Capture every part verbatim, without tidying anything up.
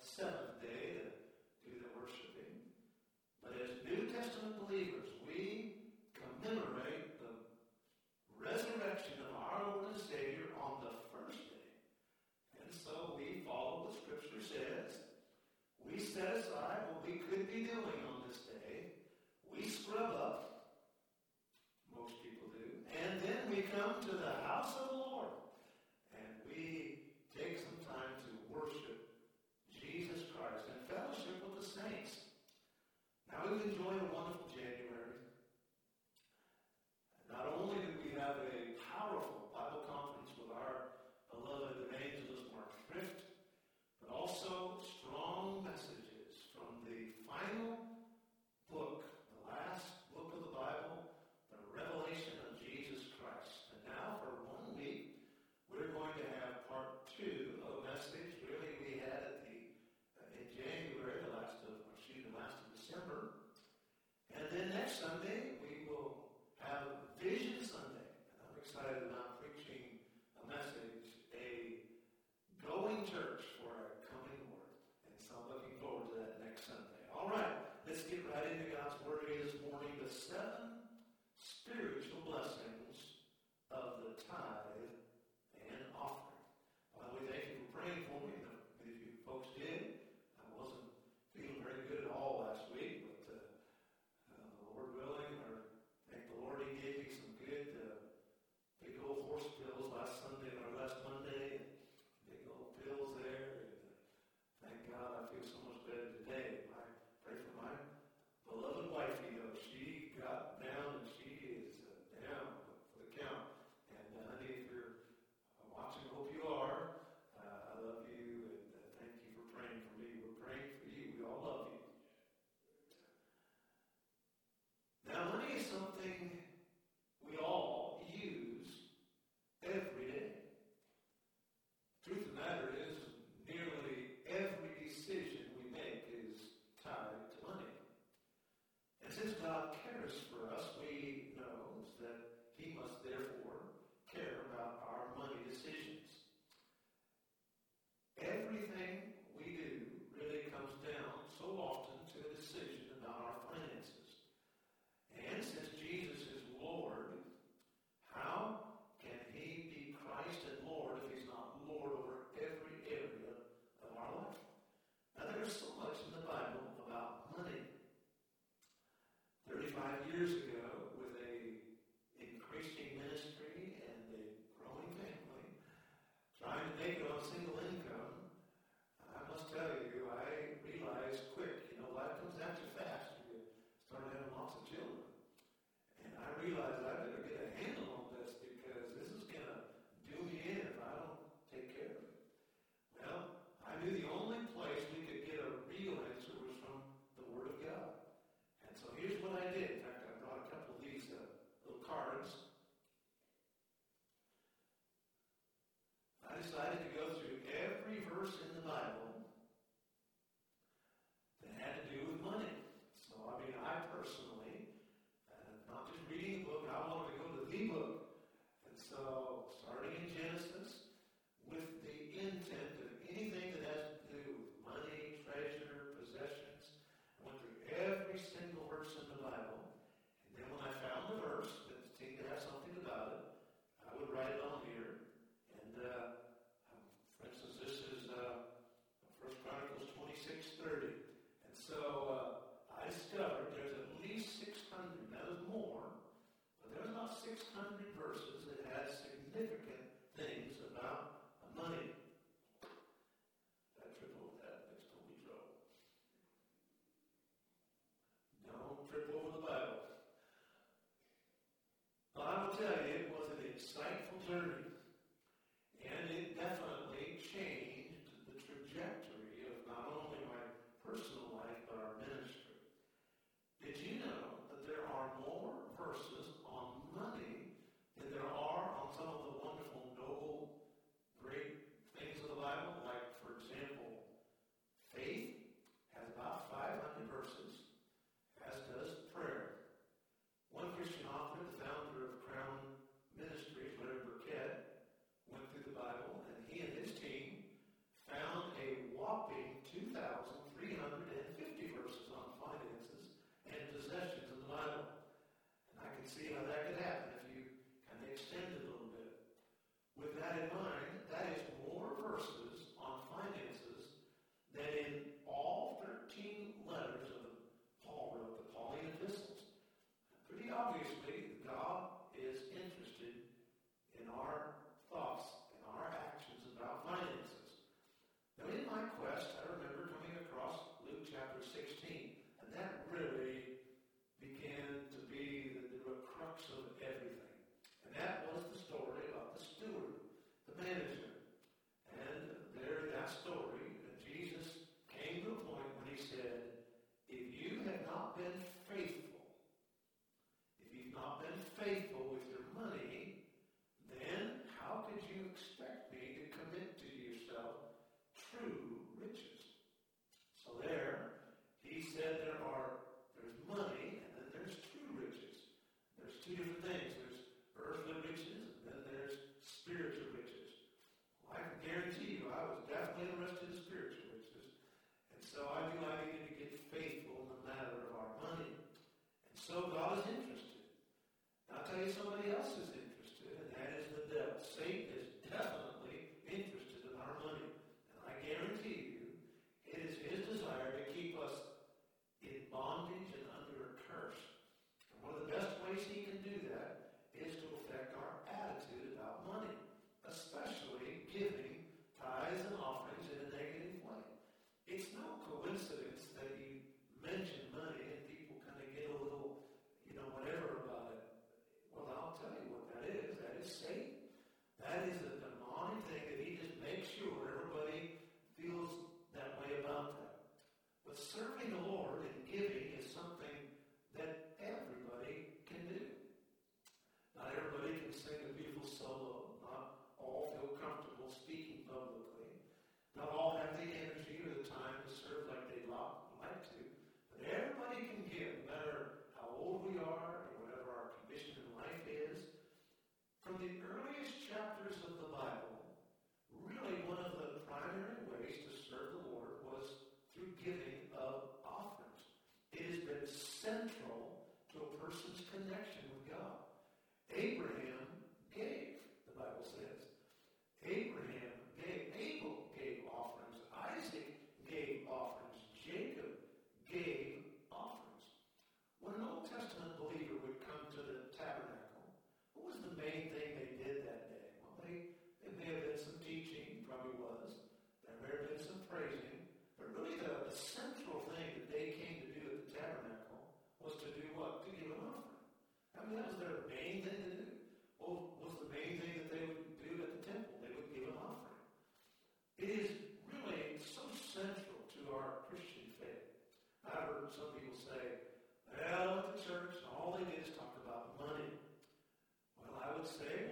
Seventh day, to do the I'll tell you, it was an insightful journey, and it definitely changed the trajectory of not only my personal life, but our ministry. Did you know that there are more verses on money than there are on some of the wonderful, noble, great things of the Bible? Like, for example, faith has about five hundred verses, as does prayer. One Christian author, the founder of Crown Ministries, Larry Burkett, went through the Bible, and he and his team found a whopping two thousand three hundred fifty verses on finances and possessions in the Bible. And I can see how that could happen if you kind of extend it a little bit. With that in mind, that is more verses on finances than in all thirteen letters of Paul wrote, the Pauline epistles. Pretty obviously, God is interested in our thoughts and our actions about finances. Now, in my quest, I remember coming across Luke chapter sixteen, and that really began to be the, the crux of everything. And that was the story about the steward, the manager. And there in that story, Jesus came to a point when he said, if you have not been faithful, not been faithful with your money, then how could you expect me to commit to yourself true riches? So there, he said there are, there's money, and then there's true riches. There's two different things. There's earthly riches, and then there's spiritual riches. Well, I can guarantee you, I was definitely interested in spiritual riches. And so I knew I needed to get faithful in the matter of our money. And so God is interested. I'll tell you, somebody else is interested, and that is the devil. Satan is definitely interested in our money. And I guarantee you, it is his desire to keep us in bondage and under a curse. And one of the best ways he can do that is to affect our attitude about money, especially giving tithes and offerings in a negative way. It's no coincidence that you mention money and people kind of get a little, you know, whatever about it. Well, I'll tell you what that is. That is Satan. That is a demonic thing that he just makes sure everybody feels that way about that. But serving the Lord and giving is something that everybody can do. Not everybody can sing a beautiful solo. Not all feel comfortable speaking publicly. Not all have the energy or the time to serve like they'd like to. But everybody can give, no matter how old we are, mission in life is. From the earliest chapters of the Bible, really one of the primary ways to serve the Lord was through giving of offerings. It has been central to a person's connection with God. Abraham gave, the Bible says. Abraham gave. Abel gave offerings. Isaac gave offerings. Jacob gave offerings. When an Old Testament believer would come to the tabernacle, what was the main thing they did that day? Well, they, they may have been some teaching, probably was. There may have been some praising. But really the, the central thing that they came to do at the tabernacle was to do what? To give an offering. I mean, that was their main thing to do. Well, what was the main thing that they would do at the temple? They would give an offering. It is really so central to our Christian faith. I've heard some people say, well, at the church, all they did is talk about money. Well, I would say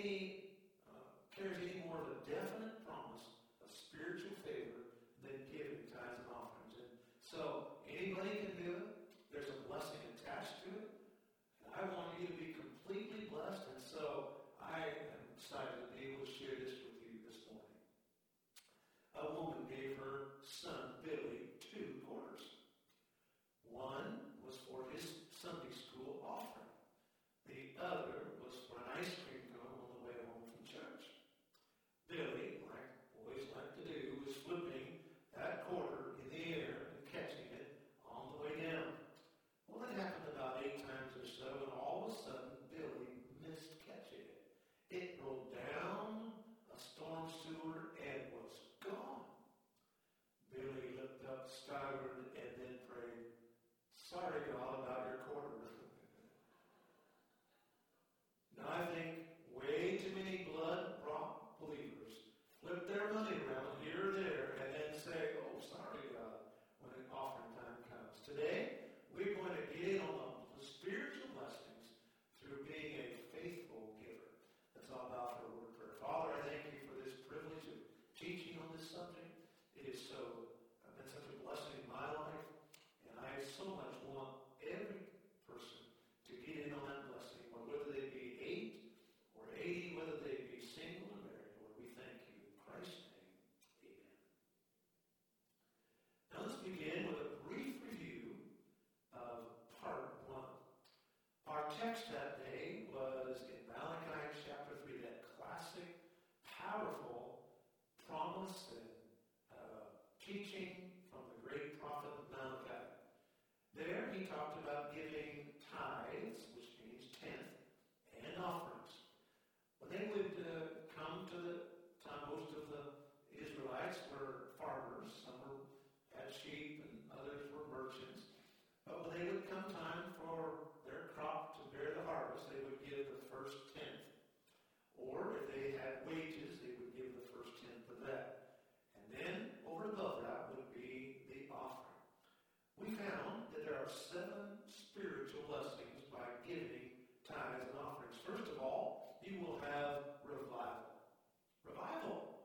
he carries any more of a definite promise of spiritual favor than giving tithes and offerings. And so anybody can do it. There's a blessing attached to it. And I want you to be completely blessed, and so I am excited to be able to share this with you this morning. A woman gave her son, Billy, two quarters. One was for his Sunday school offering. The other was for an ice cream cone on the way home from church. Billy, like boys like to do, was flipping that quarter in the air and catching it on the way down. Well, it happened about eight times or so, and all of a sudden, Billy missed catching it. It rolled down a storm sewer and was gone. Billy looked up skyward and then prayed, "Sorry, God, about your quarter." Now, I think way too many blood-bought believers flip their money around here or there and then say, "Oh, sorry, God," when an offering time comes. Today, we're going to get in on the spiritual blessings through being a faithful giver. That's all about our word prayer. Father, I thank you for this privilege of teaching on this subject. It is so, it's been such a blessing in my life, and I so much want every person to get in on that blessing, whether they be eight or eighty, whether they be single or married. Lord, we thank you. In Christ's name. Now let's begin with a brief review of part one. Our text that day was in Malachi chapter three, that classic, powerful promise and uh, teaching from the great prophet Malachi. There he talked about giving tithes, which means tenth, and offerings. But they would uh, come to the time most of the Israelites were farmers, some were had sheep and others were merchants. But when they would come time for their crop to bear the harvest, they would give the first tenth. Or if they had wages, they would give the first tenth of that. And then over and above that would be the offering. We found that there are seven spiritual blessings by giving tithes and offerings. First of all, you will have revival. Revival.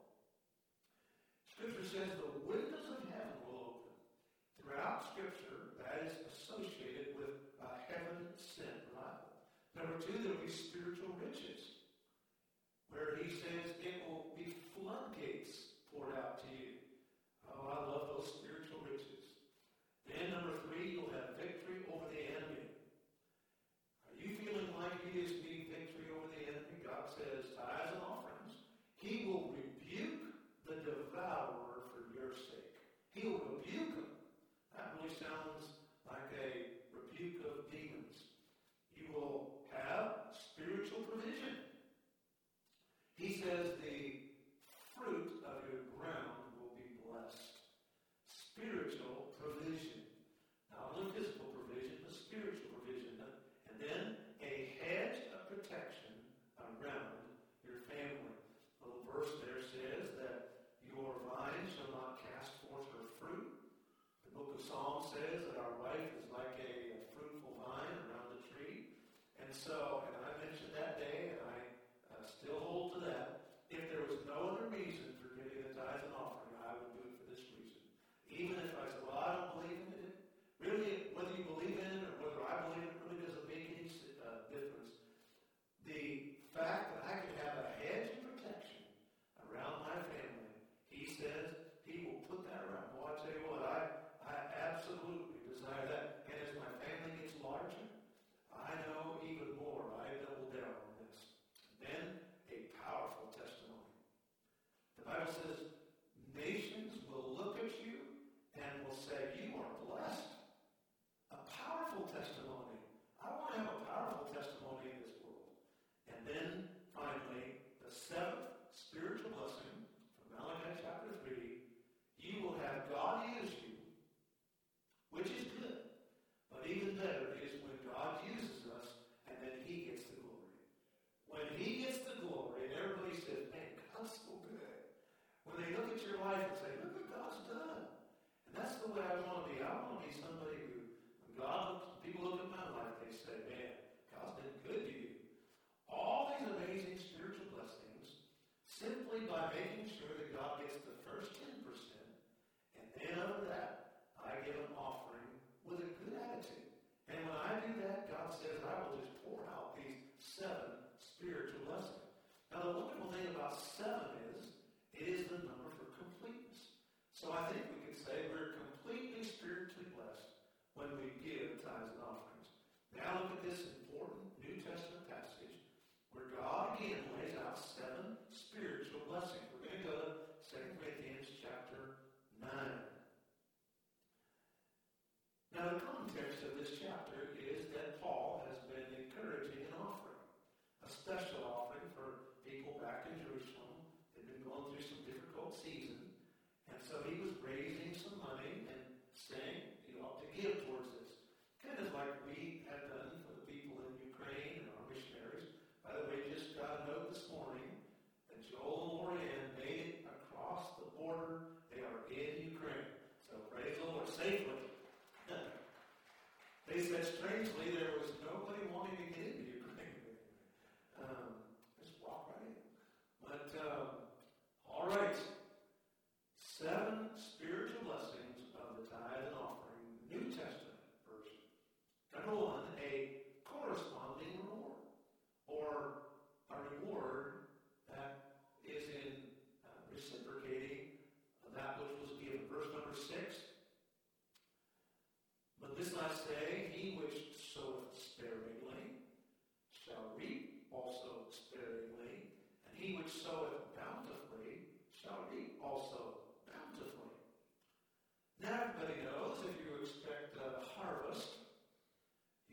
Scripture says the windows of heaven will throughout Scripture, that is associated with a heaven-sent revival. Number two, there will be spiritual riches, where he says it will be floodgates poured out to you. Oh, I love those spiritual riches. Then number three, you'll have victory over the enemy. Are you feeling like you just need victory over the enemy? God says, tithes and offerings. He will rebuke the devourer for your sake. He will rebuke him. That really sounds like a rebuke of demons. You will have spiritual provision. He says So I think we can say we're completely spiritually blessed when we give tithes and offerings. Now look at this important New Testament passage where God again lays out seven spiritual blessings. We're going to go to Second Corinthians chapter nine. Now the context of this chapter is that Paul has been encouraging an offering, a special offering for people back in Jerusalem. They've been going through some difficult seasons. And so he was raising some money and saying, you ought to give towards this. Kind of like we have done for the people in Ukraine and our missionaries. By the way, just got a note this morning that Joel and Lorianne made it across the border. They are in Ukraine. So praise the Lord, safely. They said, strangely, there was nobody wanting to get into Ukraine. Um, just walk right in. But, um, all right. Seven spiritual blessings of the tithe and offering, New Testament version. Number one, a corresponding reward, or a reward that is in uh, reciprocating that which was given. Verse number six. But this I say, he which soweth sparingly shall reap also sparingly, and he which soweth bountifully shall reap also. Now everybody knows if you expect a harvest,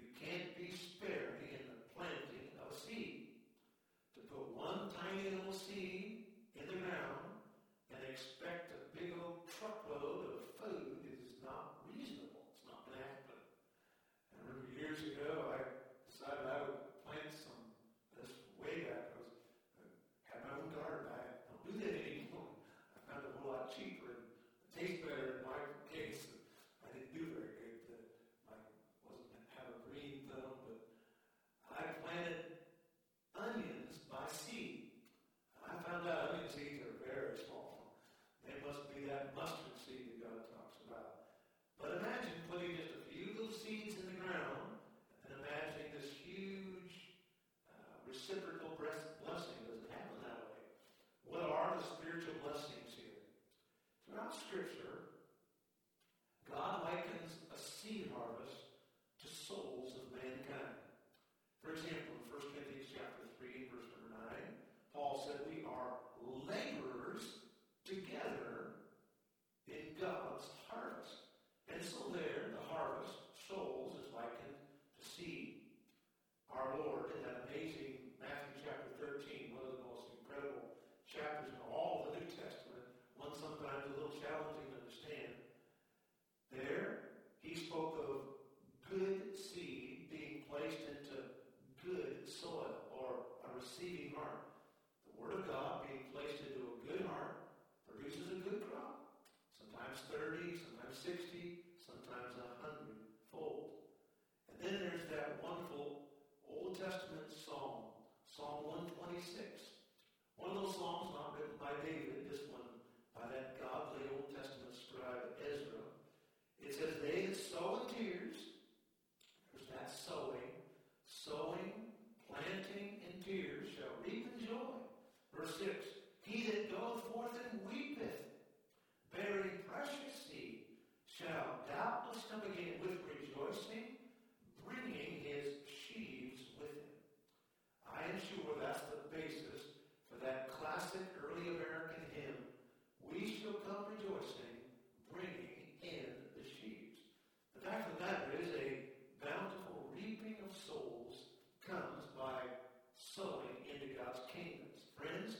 you can't be sparing in the planting of a seed. To put one tiny little seed in the ground and expect a big old truckload of food is not reasonable. It's not going to happen. I remember years ago, I decided I would plant some, this way back, I was, had my own garden. I don't do that anymore. I found it a whole lot cheaper and tastes better in my case. I didn't do very good. I wasn't have a green thumb, but I planted onions by seed. I found out onion seeds are very small. They must be that mustard seed that God talks about. But imagine putting just a few little seeds in the ground and imagining this huge uh, reciprocal blessing. It doesn't happen that way. What are the spiritual blessings? Throughout Scripture, God likens a seed harvest to souls of mankind. For example, in First Corinthians chapter three and verse number nine, Paul said, we are laborers together in God's harvest. And so there, the harvest, souls, is likened to seed. Our Lord, in that amazing Matthew chapter thirteen, one of the most incredible chapters in all the New Testament, one sometimes a little challenging to understand. There, he spoke of good seed being placed into good soil, or a receiving heart. The Word of God being placed into a good heart produces a good crop. Sometimes thirty, sometimes sixty, sometimes a hundredfold. And then there's that wonderful Old Testament psalm, Psalm one twenty-six. One of those psalms not written by David, this one by that godly Old Testament scribe Ezra. It says, they that sow in tears, there's that sowing, sowing, planting in tears shall reap in joy. Verse six, he that goeth forth and weepeth, bearing precious seed, shall doubtless come again with rejoicing, bringing his sheaves with him. I am sure that's the basis for that classic early American hymn, we shall come rejoicing, bringing in the sheaves. The fact of the matter is a bountiful reaping of souls comes by sowing into God's kingdoms. Friends,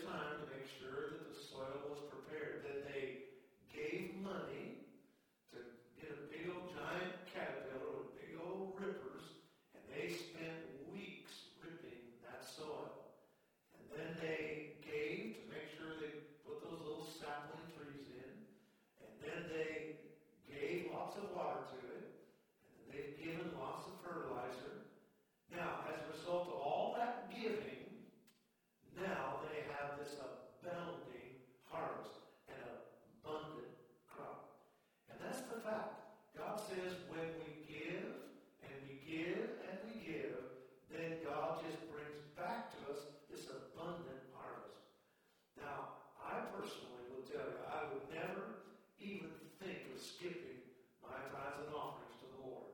their time to make sure that the soil was prepared. That they gave money to get a big old giant caterpillar with big old rippers, and they spent weeks ripping that soil. And then they gave to make sure they put those little sapling trees in, and then they gave lots of water to it, and they've given lots of fertilizer. Now, as a result of all that giving, now they have this abounding harvest and abundant crop. And that's the fact. God says when we give, and we give, and we give, then God just brings back to us this abundant harvest. Now, I personally will tell you, I would never even think of skipping my tithes and offerings to the Lord.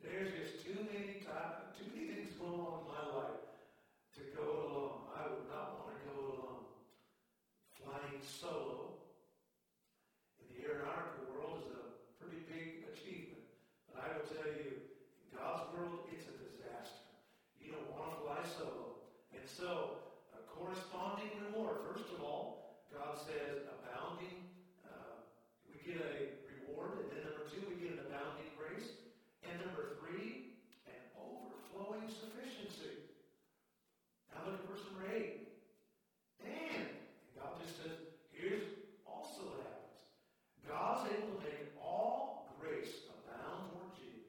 There's just too many times, too many things going on in my life to go alone. I would not want to go alone. Flying solo in the aeronautical world is a pretty big achievement. But I will tell you, in God's world, it's a disaster. You don't want to fly solo. And so, a corresponding reward. First of all, God says abounding. Uh, we get a reward. And then number two, we get an abounding grace. And number three, an overflowing sufficiency. Now look at verse number eight. And God just says, here's also what happens. God's able to make all grace abound towards you,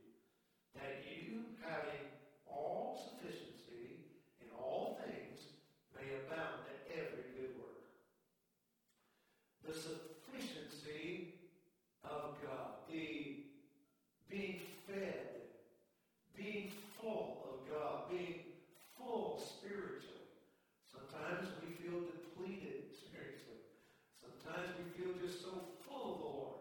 that you, having all sufficiency in all things, may abound to every good work. The sufficiency of God, the being fed, being full of God, being full spiritually. Sometimes we feel depleted spiritually. Sometimes we feel just so full of the Lord.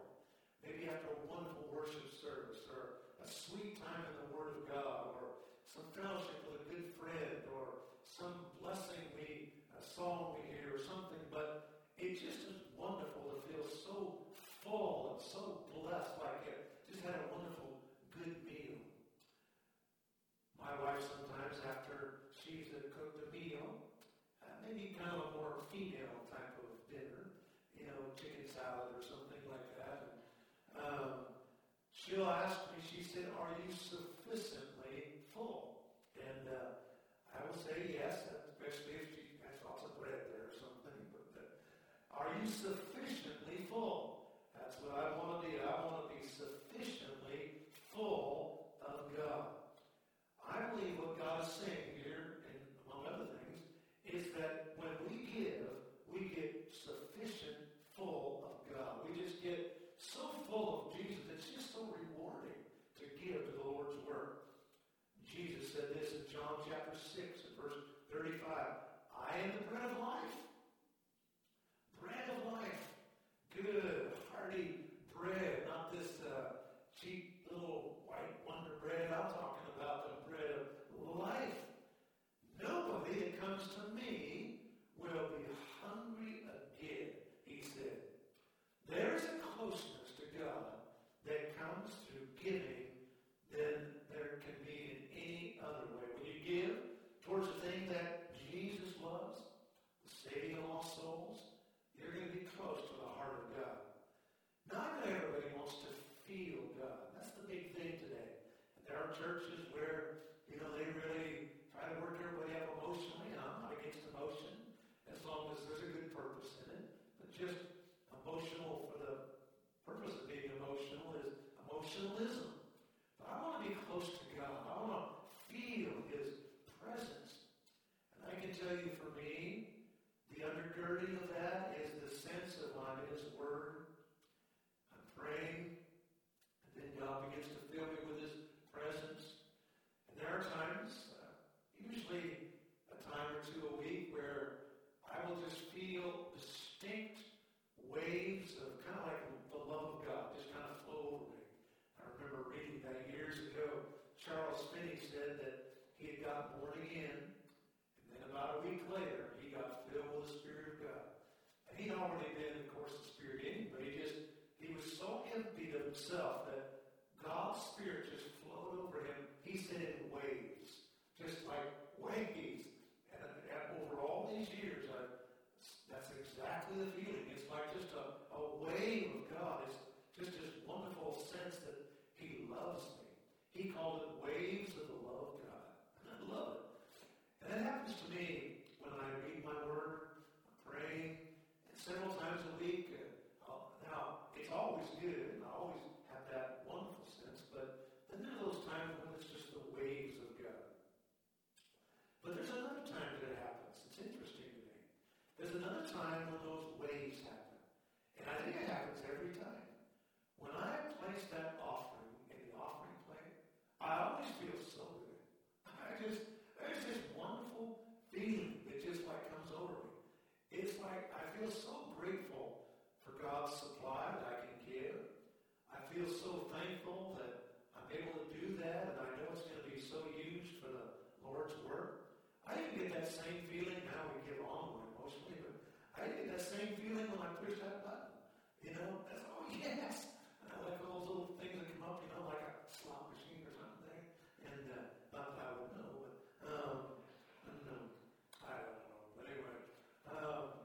Maybe after a wonderful worship service, or a sweet time in the Word of God, or some fellowship with a good friend, or some blessing we, a song we hear, or something. But it just is wonderful to feel so full and so blessed, like it just had a wonderful, good meal. My wife sometimes, after she's cooked a meal, uh, maybe kind of a more female type of dinner, you know, chicken salad or something like that, and, um, she'll ask me, she said, are you sufficiently full? And uh, I will say yes, especially if she has lots of bread there or something. But uh, are you sufficiently full? That's what I want to be. I want to be sufficiently full of God. I believe what God is saying here, and among other things, is that when we give, we get sufficient full of God. We just get so full of Jesus. It's just so rewarding to give to the Lord's work. Jesus said this in John chapter six and verse thirty-five. I am the bread of life. Bread of life. Good, hearty bread, not this uh, cheap little white Wonder Bread. I'm talking about the bread of life. Nobody that comes to me will be hungry again, he said. There's a closeness to God that comes through giving than there can be in any other way. When you give towards the thing that Jesus loves, the saving of lost souls, you're going to be close to the heart of God. Not everybody wants to feel God. That's the big thing today. And there are churches where, you know, they really try to work everybody up emotionally. And I'm not against emotion, as long as there's a good purpose in it. But just emotional for the purpose of being emotional is emotionalism. But I want to be close to God. I want to feel His presence. And I can tell you, for me, the undergirding of that is the sense of I'm in His Word. I'm praying. And then God begins to fill me with His presence. And there are times, uh, usually a time or two a week, where I will just feel distinct waves of kind of like the love of God just kind of flow over me. I remember reading that years ago. Charles Finney said that he had gotten born again. And about a week later, he got filled with the Spirit of God. And he'd already been, of course, the Spirit in, but he just, he was so emptied of himself that God's Spirit just flowed over him. He said in waves, just like waves. And, and over all these years, I've feel so grateful for God's supply that I can give. I feel so thankful that I'm able to do that, and I know it's going to be so huge for the Lord's work. I didn't get that same feeling. Now we give online mostly, but I didn't get that same feeling when I pushed that button. You know, that's, oh yes! And I like all those little things that come up, you know, like a slot machine or something. And uh, not that I would know, but um, um, I don't know. But anyway, um,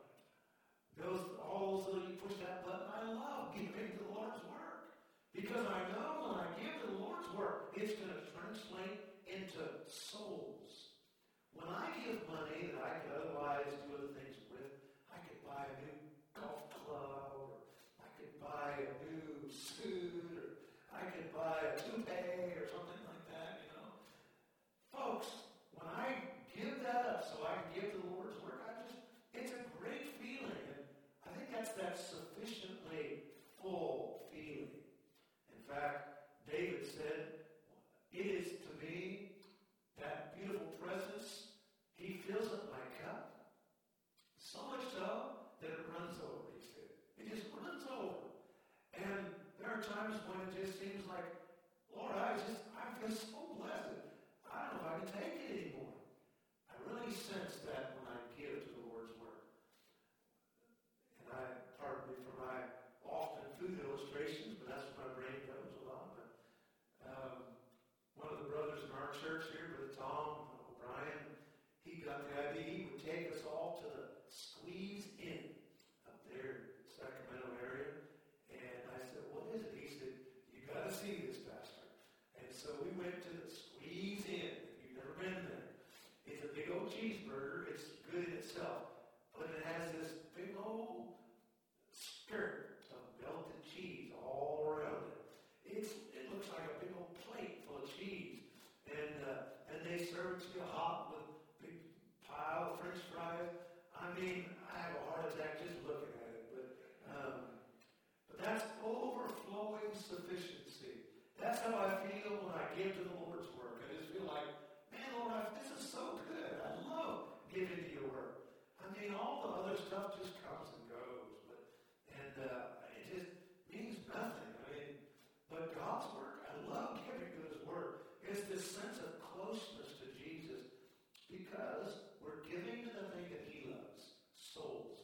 those, all those little, you push that button, I love giving to the Lord's work. Because I know when I give to the Lord's work, it's going to translate into souls. When I give money that I could otherwise do other things with, I could buy a new golf club, or I could buy a new suit, or I could buy a toupee, or something like that, you know. Folks, when I give that up so I can give to the Lord's work, I just, it's a great feeling. And I think that's that sufficiently full feeling. In fact, David said, it is to me that beautiful presence. He fills up my cup, so much so that it runs over, he said. It just runs over. And there are times when it just seems like, Lord, I just, I feel so blessed. I don't know if I can take it anymore. I really sense that when I give to the Lord's work. And I, pardon me for my often food illustrations, but that's what my brain knows a lot. But um, one of the brothers in our church here, Brother Tom O'Brien, he got the idea he would take us all to the Squeeze In up there in the Sacramento area. And I said, what is it? He said, you got to see this, Pastor. And so we went to the Squeeze In. If you've never been there, it's a big old cheeseburger. It's good in itself. But it has this big old skirt of melted cheese all around it. It's, it looks like a big old plate full of cheese. And, uh, and they serve it to you hot with a big pile of french fries. I mean, I have a heart attack just looking at it, but um, but that's overflowing sufficiency. That's how I feel when I give to the Lord's work. I just feel like, man, Lord, I, this is so good. I love giving to your work. I mean, all the other stuff just comes and goes, but and uh, it just means nothing. I mean, but God's work, I love giving to His work. It's this sense of closeness to Jesus because we're giving to the thing that He loves, souls.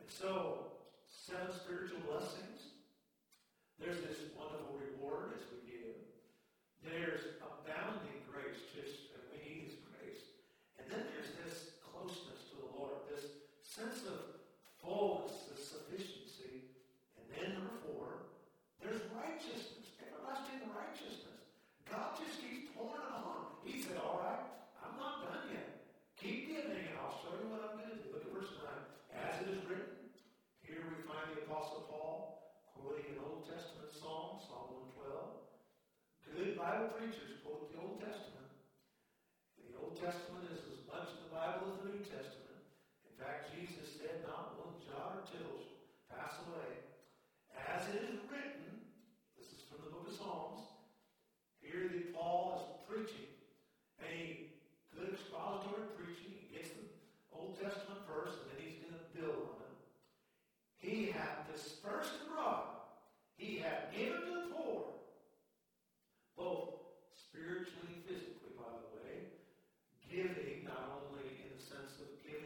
And so, seven spiritual blessings. There's this wonderful reward as we give. There's abounding grace, just, and we need His grace. And then there's this closeness to the Lord, this sense of fullness, this sufficiency. And then, number four, there's righteousness, everlasting righteousness. God just keeps pouring it on. He said, all right, I'm not done yet. Keep giving, and I'll show you what I'm going to do. Look at verse nine. As it is written, here we find the Apostle Paul quoting an Old Testament psalm, Psalm one twelve. Good Bible preachers quote the Old Testament. The Old Testament is as much of the Bible as the New Testament. In fact, Jesus said, not one jot or tittle shall pass away. As it is written, this is from the book of Psalms, here that Paul is preaching, and he good expository preaching. He gets the Old Testament first, and then he's going to build on it. He had dispersed abroad. He had given to the poor, both spiritually and physically, by the way. Giving, not only in the sense of giving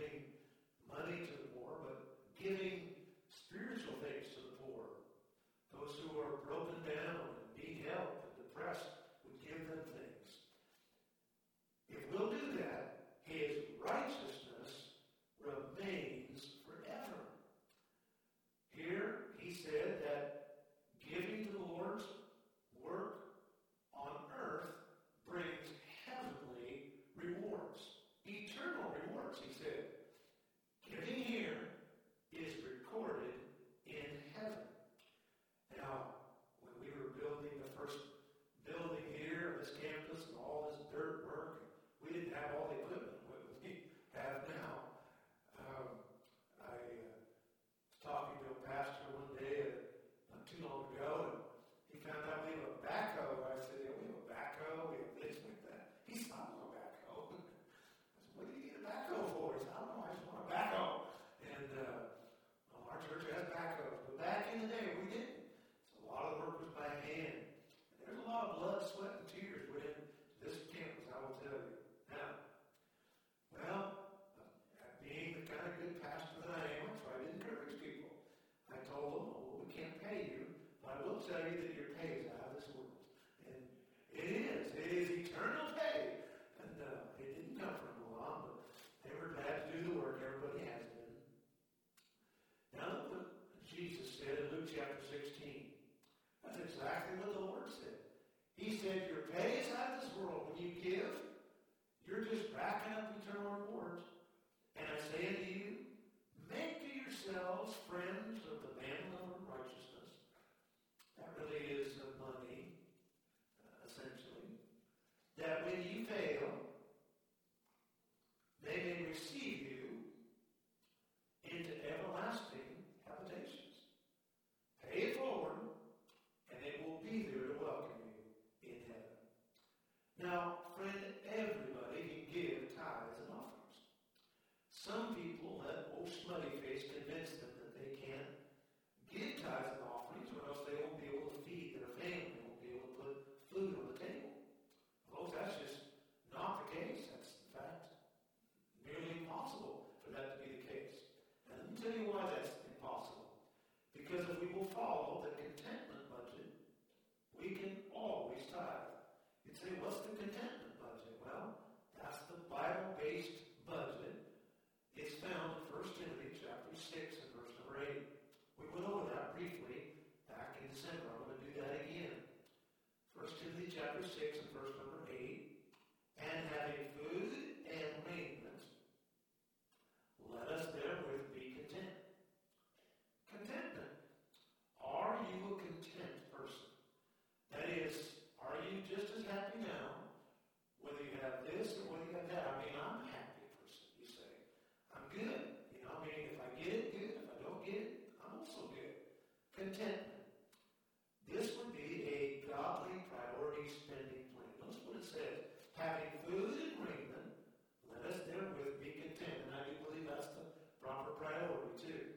too.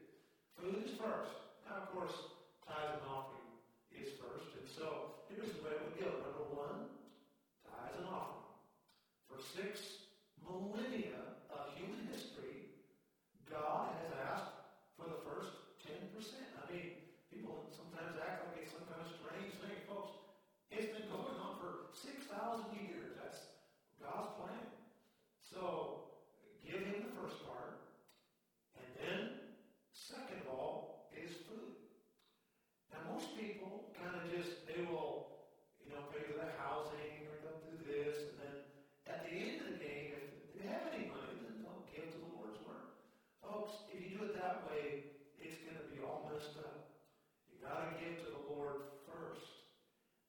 Food is first. Now, of course, tithes and offering is first. And so here's the way it would go. Number one, tithes and offering. For six millennia of human history, God has asked for the first ten percent. I mean, people sometimes act like it's some kind of strange thing. Folks, it's been going on for six thousand years. That's God's plan. So, give him the first part. And then, second of all, is food. Now, most people kind of just, they will, you know, pay for the housing or they'll do this. And then at the end of the day, if they have any money, then they'll give to the Lord's work. Folks, if you do it that way, it's going to be all messed up. You've got to give to the Lord first.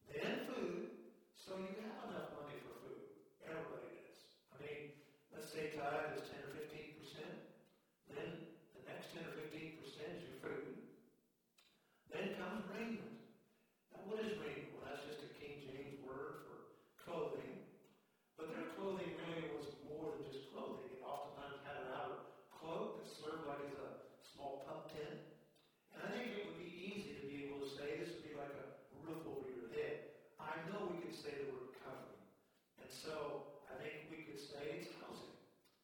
Then food, so you have enough money for food. Everybody does. I mean, let's say tithe is ten or fifteen percent. Then the next ten or fifteen percent is your food. Then comes raiment. Now, what is raiment? Well, that's just a King James word for clothing. But their clothing really was more than just clothing. It oftentimes had an outer cloak that served like as a small pup tent. And I think it would be easy to be able to say this would be like a roof over your head. I know we could say the word covering. And so, I think we could say it's housing.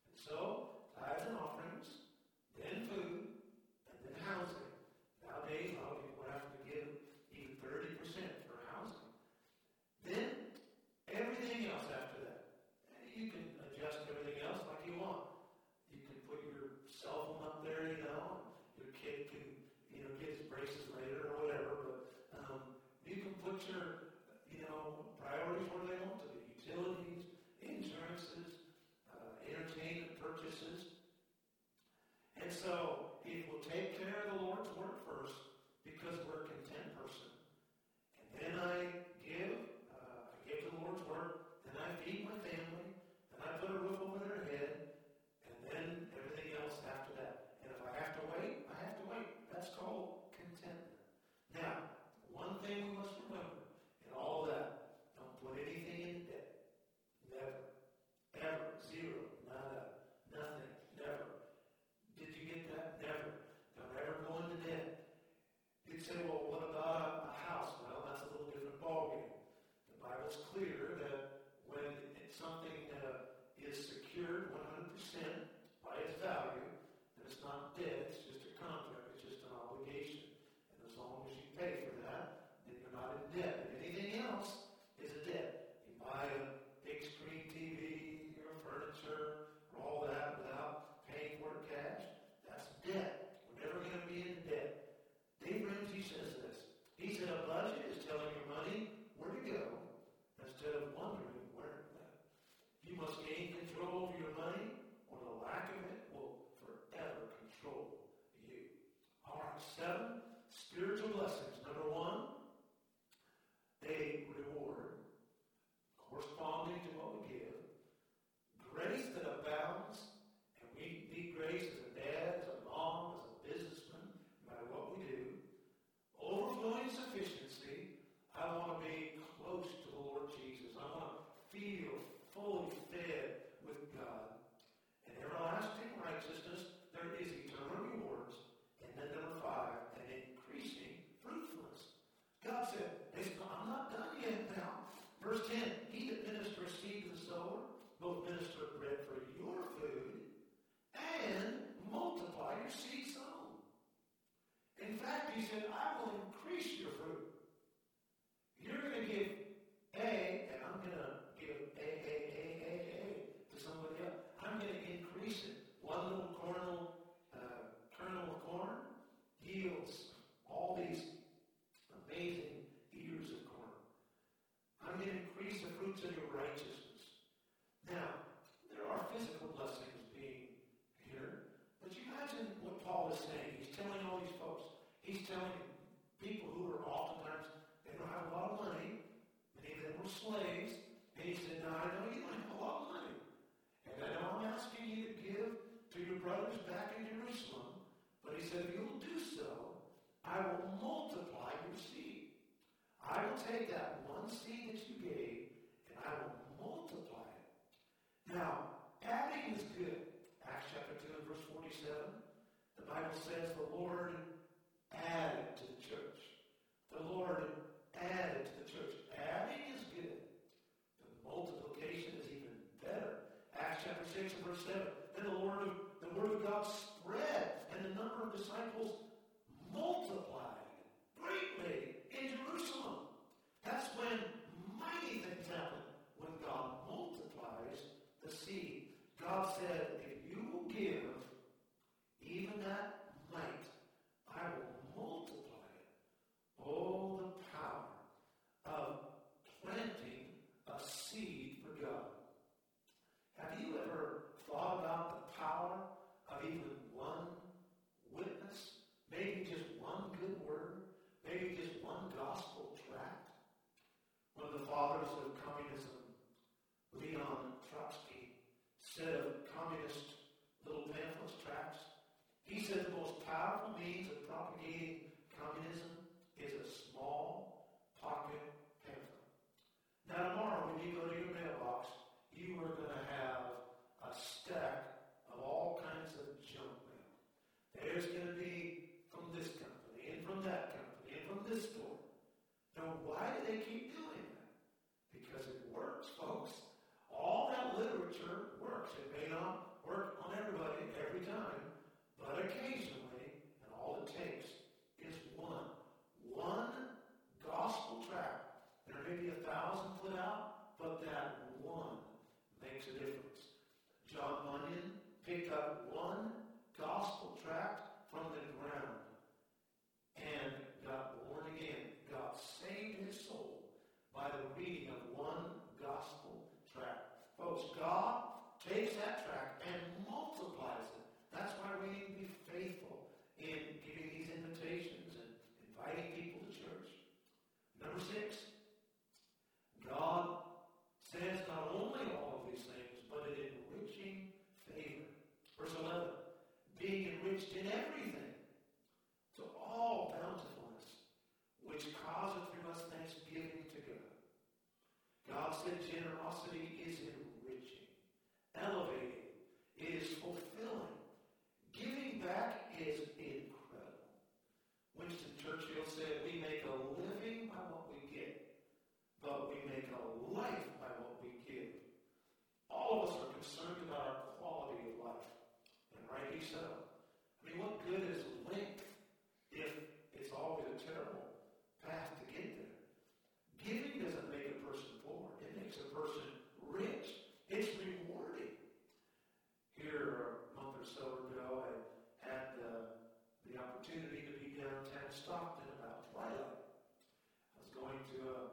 And so, tithes and offerings, then food, and then housing. Nowadays, a lot of people have to give even thirty percent for housing. Then, everything else after that. And you can adjust everything else like you want. You can put your cell phone up there, you know, your kid can, you know, get his braces later or whatever, but um, you can put your, you know, priorities where they want to be. Utilities, insurances, uh, entertainment purchases. And so it will take care of the Lord's work first because we're a content person. And then I give, uh, I give to the Lord's work, then I feed my family, then I put a roof over their head, and then everything else after that. And if I have to wait, I have to wait. That's called contentment. Now, one thing we must remember in all that, don't put anything in debt. Never, ever, zero, nada, nothing, never. Did you get that? Never. Don't ever go into debt. You'd say, well, what about a house? Well, that's a little different ballgame. The Bible's clear that when it's something uh, is secured one hundred percent by its value, then it's not debt, it's just a contract, it's just an obligation. And as long as you pay for that, then you're not in debt. And anything else is a debt. You buy a big screen T V, your furniture, all that without paying for it cash, that's debt. We're never going to be in debt. Dave Ramsey says this. He said a budget is telling your money where to go instead of wondering where it went. You must gain control over your money or the lack of it will forever control you. All right, seven spiritual blessings. Number one, they reward. Corresponding to what we give, grace that abounds, and we need grace as a dad, as a mom, as a businessman, no matter what we do. Overflowing sufficiency, I want to be close to the Lord Jesus. I want to feel fully fed with God. And everlasting righteousness, there is eternal rewards. And then number five, an increasing fruitfulness. God said, I'm not done yet now. Verse ten, he that ministers seed to the sower, both minister bread for your food, and multiply your seed sown. In fact, he said, I will increase your fruit. You're going to give A, and I'm going to give A, A, A, A, A to somebody else. I'm going to increase it. One little kernel, uh, kernel of corn yields all these amazing ears of corn. I'm going to increase the fruits of your righteousness. Now, there are physical blessings being here, but you imagine what Paul is saying. He's telling all these folks. He's telling people who are oftentimes, they don't have a lot of money. Many of them were slaves. And he said, now, I know you don't have a lot of money. And I know I'm asking you to give to your brothers back in Jerusalem. But he said, if you'll do so, I will multiply your seed. I will take that one seed that you gave, and I will multiply it. Now, adding is good. Acts chapter two and verse forty-seven. The The Bible says the Lord added to the church. The Lord added to the church. Adding is good, but multiplication is even better. Acts chapter six and verse seven. Then the Lord of the word of God spread, and the number of disciples multiplied greatly in Jerusalem. That's when mighty things happen, when God multiplies the seed. God said, if you will give even that mite, I will multiply it. Oh, the power of planting a seed for God. Have you ever thought about the power of even one witness? Maybe just one good word? Maybe just one gospel tract? One of the fathers of communism, Leon Trotsky, said of communist little pamphlets, tracts, he said the most powerful means of propagating communism is a small pocket pamphlet. Now tomorrow when you go to your mailbox, you are going to have a stack of all kinds of junk mail. There's going to be from this company, and from that company, and from this store. Now, why do they keep doing that? Because it works, folks. All that literature works. It may not work on everybody every time, but occasionally, and all it takes is one. One gospel tract. There may be a thousand put out, but that one makes a difference. John Bunyan picked up one gospel tract from the ground and got born again. God saved his soul by the reading of one gospel tract. Folks, God takes that tract and multiplies it. That's why we need to be faithful in giving these invitations and inviting people to church. Number six, God says not only all of these things, but in enriching favor. Verse eleven, being enriched in everything, to all bountifulness, which causeth through us thanksgiving to God. God said generosity is enriching, elevating, it is fulfilling. Giving back is incredible. Winston Churchill said, we make a living by what we get, but we make a life by what we give. All of us are concerned about our quality of life, and rightly so. I mean, what good is length if it's always a terrible path to get there? Giving doesn't make a person poor. It makes a person rich. It's rewarding. Here, a month or so ago, I had uh, the opportunity to be downtown Stockton about twilight. I was going to a uh,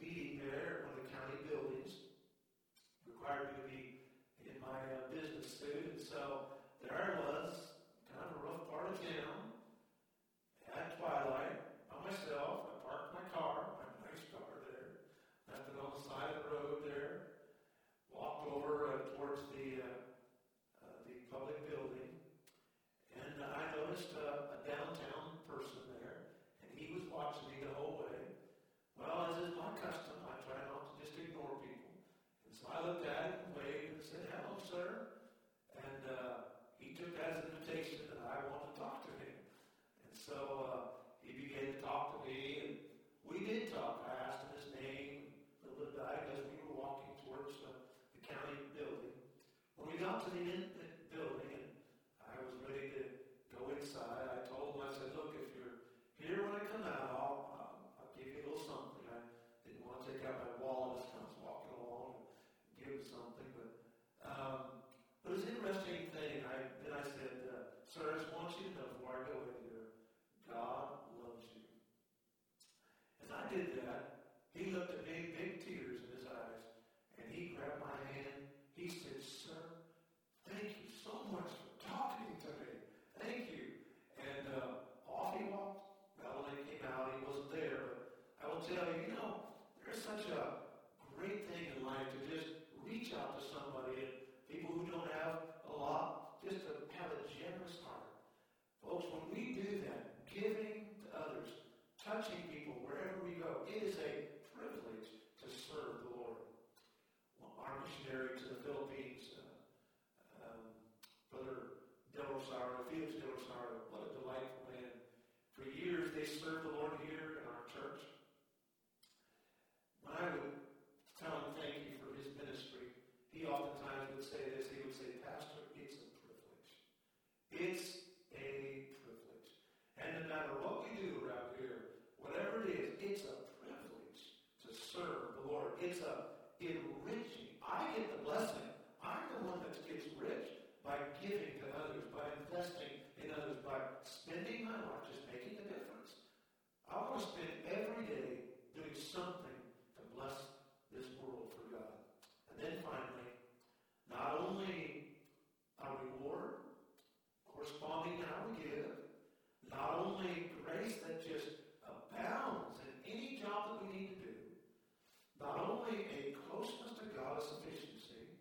meeting there at one of the county buildings. Required me to be in my uh, business suit, and so there I was, kind of a rough part of town, at twilight, by myself. I parked my car, my nice car there, left it on the side of the road there, walked over uh, towards the, uh, uh, the public building, and uh, I noticed uh, a downtown person there, and he was watching me the whole way. Well, as is my custom, I try not to just ignore people. And so I looked at him and waved and said, hello, sir. And uh, he took that as an invitation that I wanted to talk to him. And so uh, he began to talk to me, and we did talk. I asked him his name, a little bit about it, as we were walking towards uh, the county building. When we got to the end of the building, and I was ready to go inside, I told him, I said, look, if you're here when I come out, I'll give you a little something. I didn't want to take out my wallet as I was walking along and give him something. But um, it was an interesting thing. I, then I said, uh, sir, I just want you to know before I go in here, God loves you. As I did that, he looked at me, big tears in his eyes, and he grabbed my hand. He said, sir, thank you so much for talking to me. Thank you. And uh, off he walked. Well, when he came out, he wasn't there, but I will tell you, you know, there's such a great thing in life to just reach out to somebody, and people who don't have a lot, just to have a generous heart. Folks, when we do that, giving to others, touching people wherever we go, it is a privilege to serve the Lord. Well, our missionary to the Philippines, uh, um, Brother Del Rosario, Felix Del Rosario, they serve the Lord here in our church. When I would tell him thank you for his ministry, he oftentimes would say this. He would say, Pastor, it's a privilege. It's a privilege. And no matter what we do around here, whatever it is, it's a privilege to serve the Lord. It's a enriching. I get the blessing. I'm the one that gets rich by giving to others, by investing in others, by spending my life, just making a difference. I want to spend every day doing something to bless this world for God. And then finally, not only a reward corresponding to how we give, not only grace that just abounds in any job that we need to do, not only a closeness to God's sufficiency,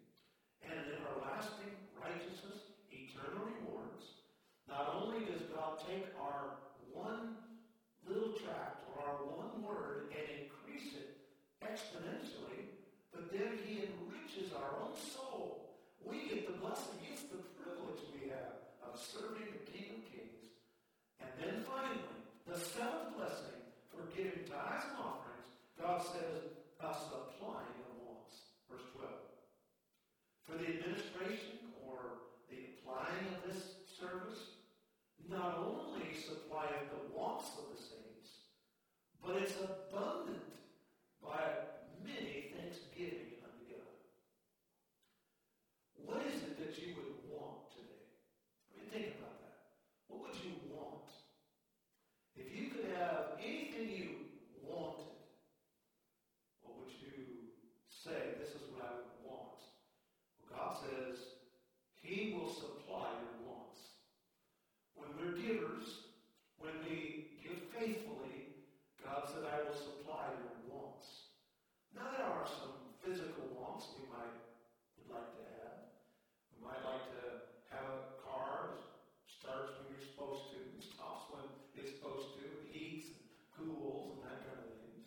and an everlasting righteousness, eternal rewards, not only does God take our one little tract or our one word and increase it exponentially, but then he enriches our own soul. We get the blessing. It's the privilege we have of serving the King of Kings. And then finally, the seventh blessing for giving tithes and offerings, God says, us supplying our wants. Verse twelve. For the administration or the applying of this service, not only supplying the wants of the saints, but it's abundant by many thanksgiving unto God. What is it that you would want today? I mean, think about that. What would you want? If you could have anything you wanted, what would you say, this is what I would want? Well, God says, he will supply your wants. When we're givers, when we give faithfully, God said, I will supply your wants. Now there are some physical wants we might would like to have. We might like to have a car that starts when you're supposed to, and stops when it's supposed to, and heats and cools and that kind of things.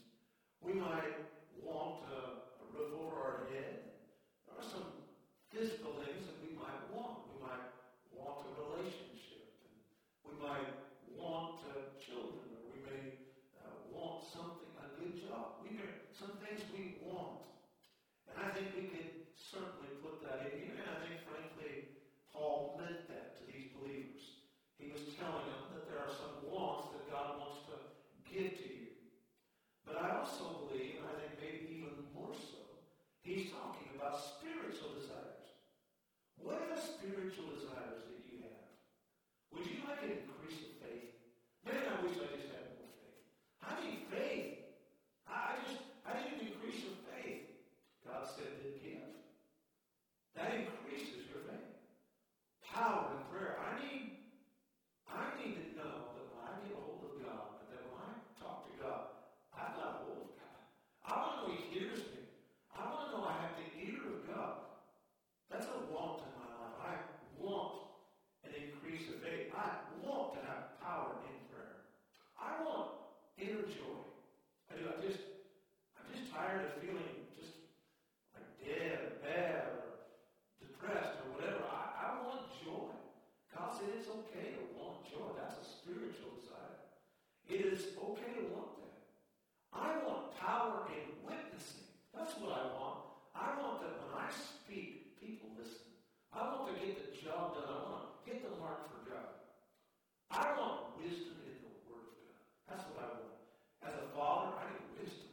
We might want a, a roof over our head. There are some physical things that we might want. We might want a relationship. And we might want uh, children, or we may uh, want something, a good job. We may, some things we want. And I think we can certainly put that in here. And I think, frankly, Paul meant that to these believers. He was telling them that there are some wants that God wants to give to you. But I also believe, and I think maybe even more so, he's talking about spiritual desires. What are the spiritual desires that you have? Would you like an increase of faith? Man, I wish I just had more faith. I need faith. I just, I need an increase of faith. God said that give. That increases your faith. Power in prayer. I need, I need to know that when I get a hold of God, and that when I talk to God, I've got a hold of God. I want to know he hears me. I want to know I have the ear of God. That's a want in my life. I want an increase of faith. I want to have power in prayer. I want inner joy. I do. I just, I'm just tired of feeling just like dead or bad or depressed or whatever. I, I want joy. God said it's okay to want joy. That's a spiritual desire. It is okay to want that. I want power in witnessing. That's what I want. I want that when I speak, people listen. I want to get the job done. I want to hit the mark for God. I want wisdom in the Word of God. That's what I want. As a father, I need wisdom.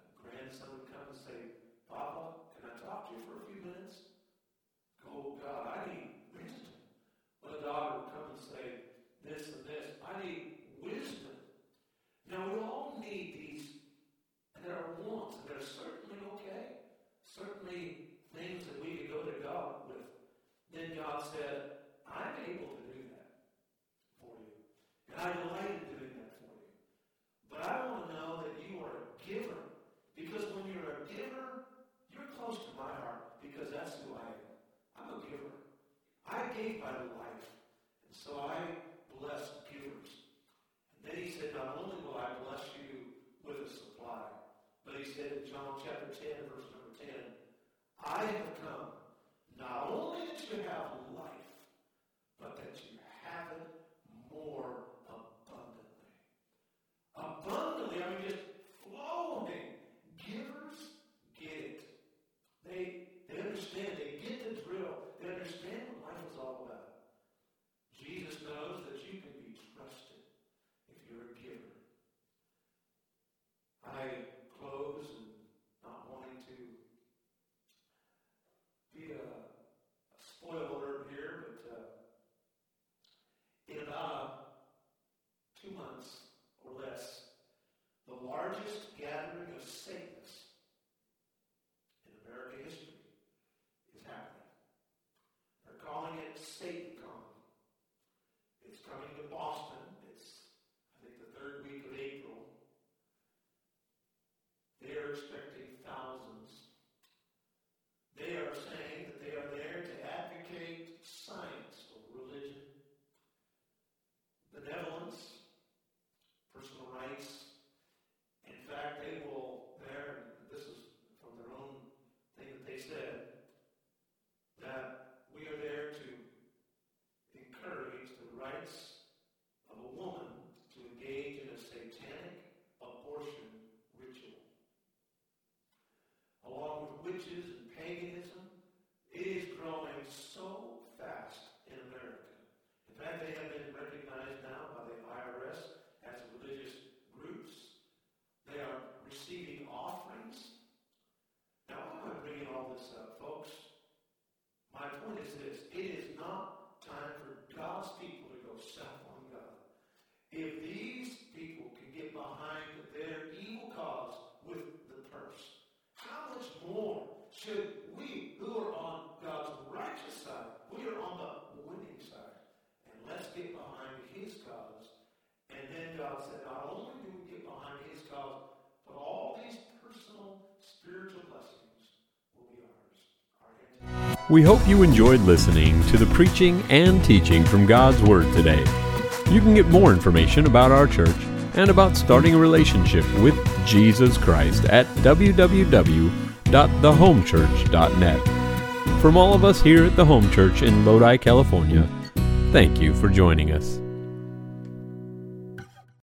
A grandson would come and say, Papa, can I talk to you for a few minutes? Go, God, I need wisdom. But a daughter would come and say, this and this. I need wisdom. Now, we all need these, and there are wants, and they're certainly okay. Certainly things that we could go to God with. Then God said, I'm able to do that for you. And I delight in doing that for you. But I want to know that you are a giver. Because when you're a giver, you're close to my heart, because that's who I am. I'm a giver. I gave my life. And so I bless givers. And then he said, not only will I bless you with a supply, but he said in John chapter ten, verse number ten, I have come not only that you have life, but that you have it more abundantly. in Boston. It's, I think, the third week of April. They are expecting thousands. They are saying that they are there to advocate science over religion, benevolence, personal rights. In fact, they will there, and this is from their own thing that they said, that we are there to encourage the rights of a woman to engage in a satanic abortion ritual. Along with witches and paganism, it is growing so fast in America. In fact, they have been recognized now by the I R S as religious groups. They are receiving offerings. Now, why am I bringing all this up, folks? My point is this. It is not time for God's people to go south on God. If these people can get behind their evil cause with the purse, how much more should we, who are on God's righteous side, we are on the winning side, and let's get behind His cause. And then God said, not only do we get behind His cause, but all these personal, spiritual blessings will be ours. We hope you enjoyed listening to the preaching and teaching from God's Word today. You can get more information about our church and about starting a relationship with Jesus Christ at w w w dot the home church dot net. From all of us here at the Home Church in Lodi, California, thank you for joining us.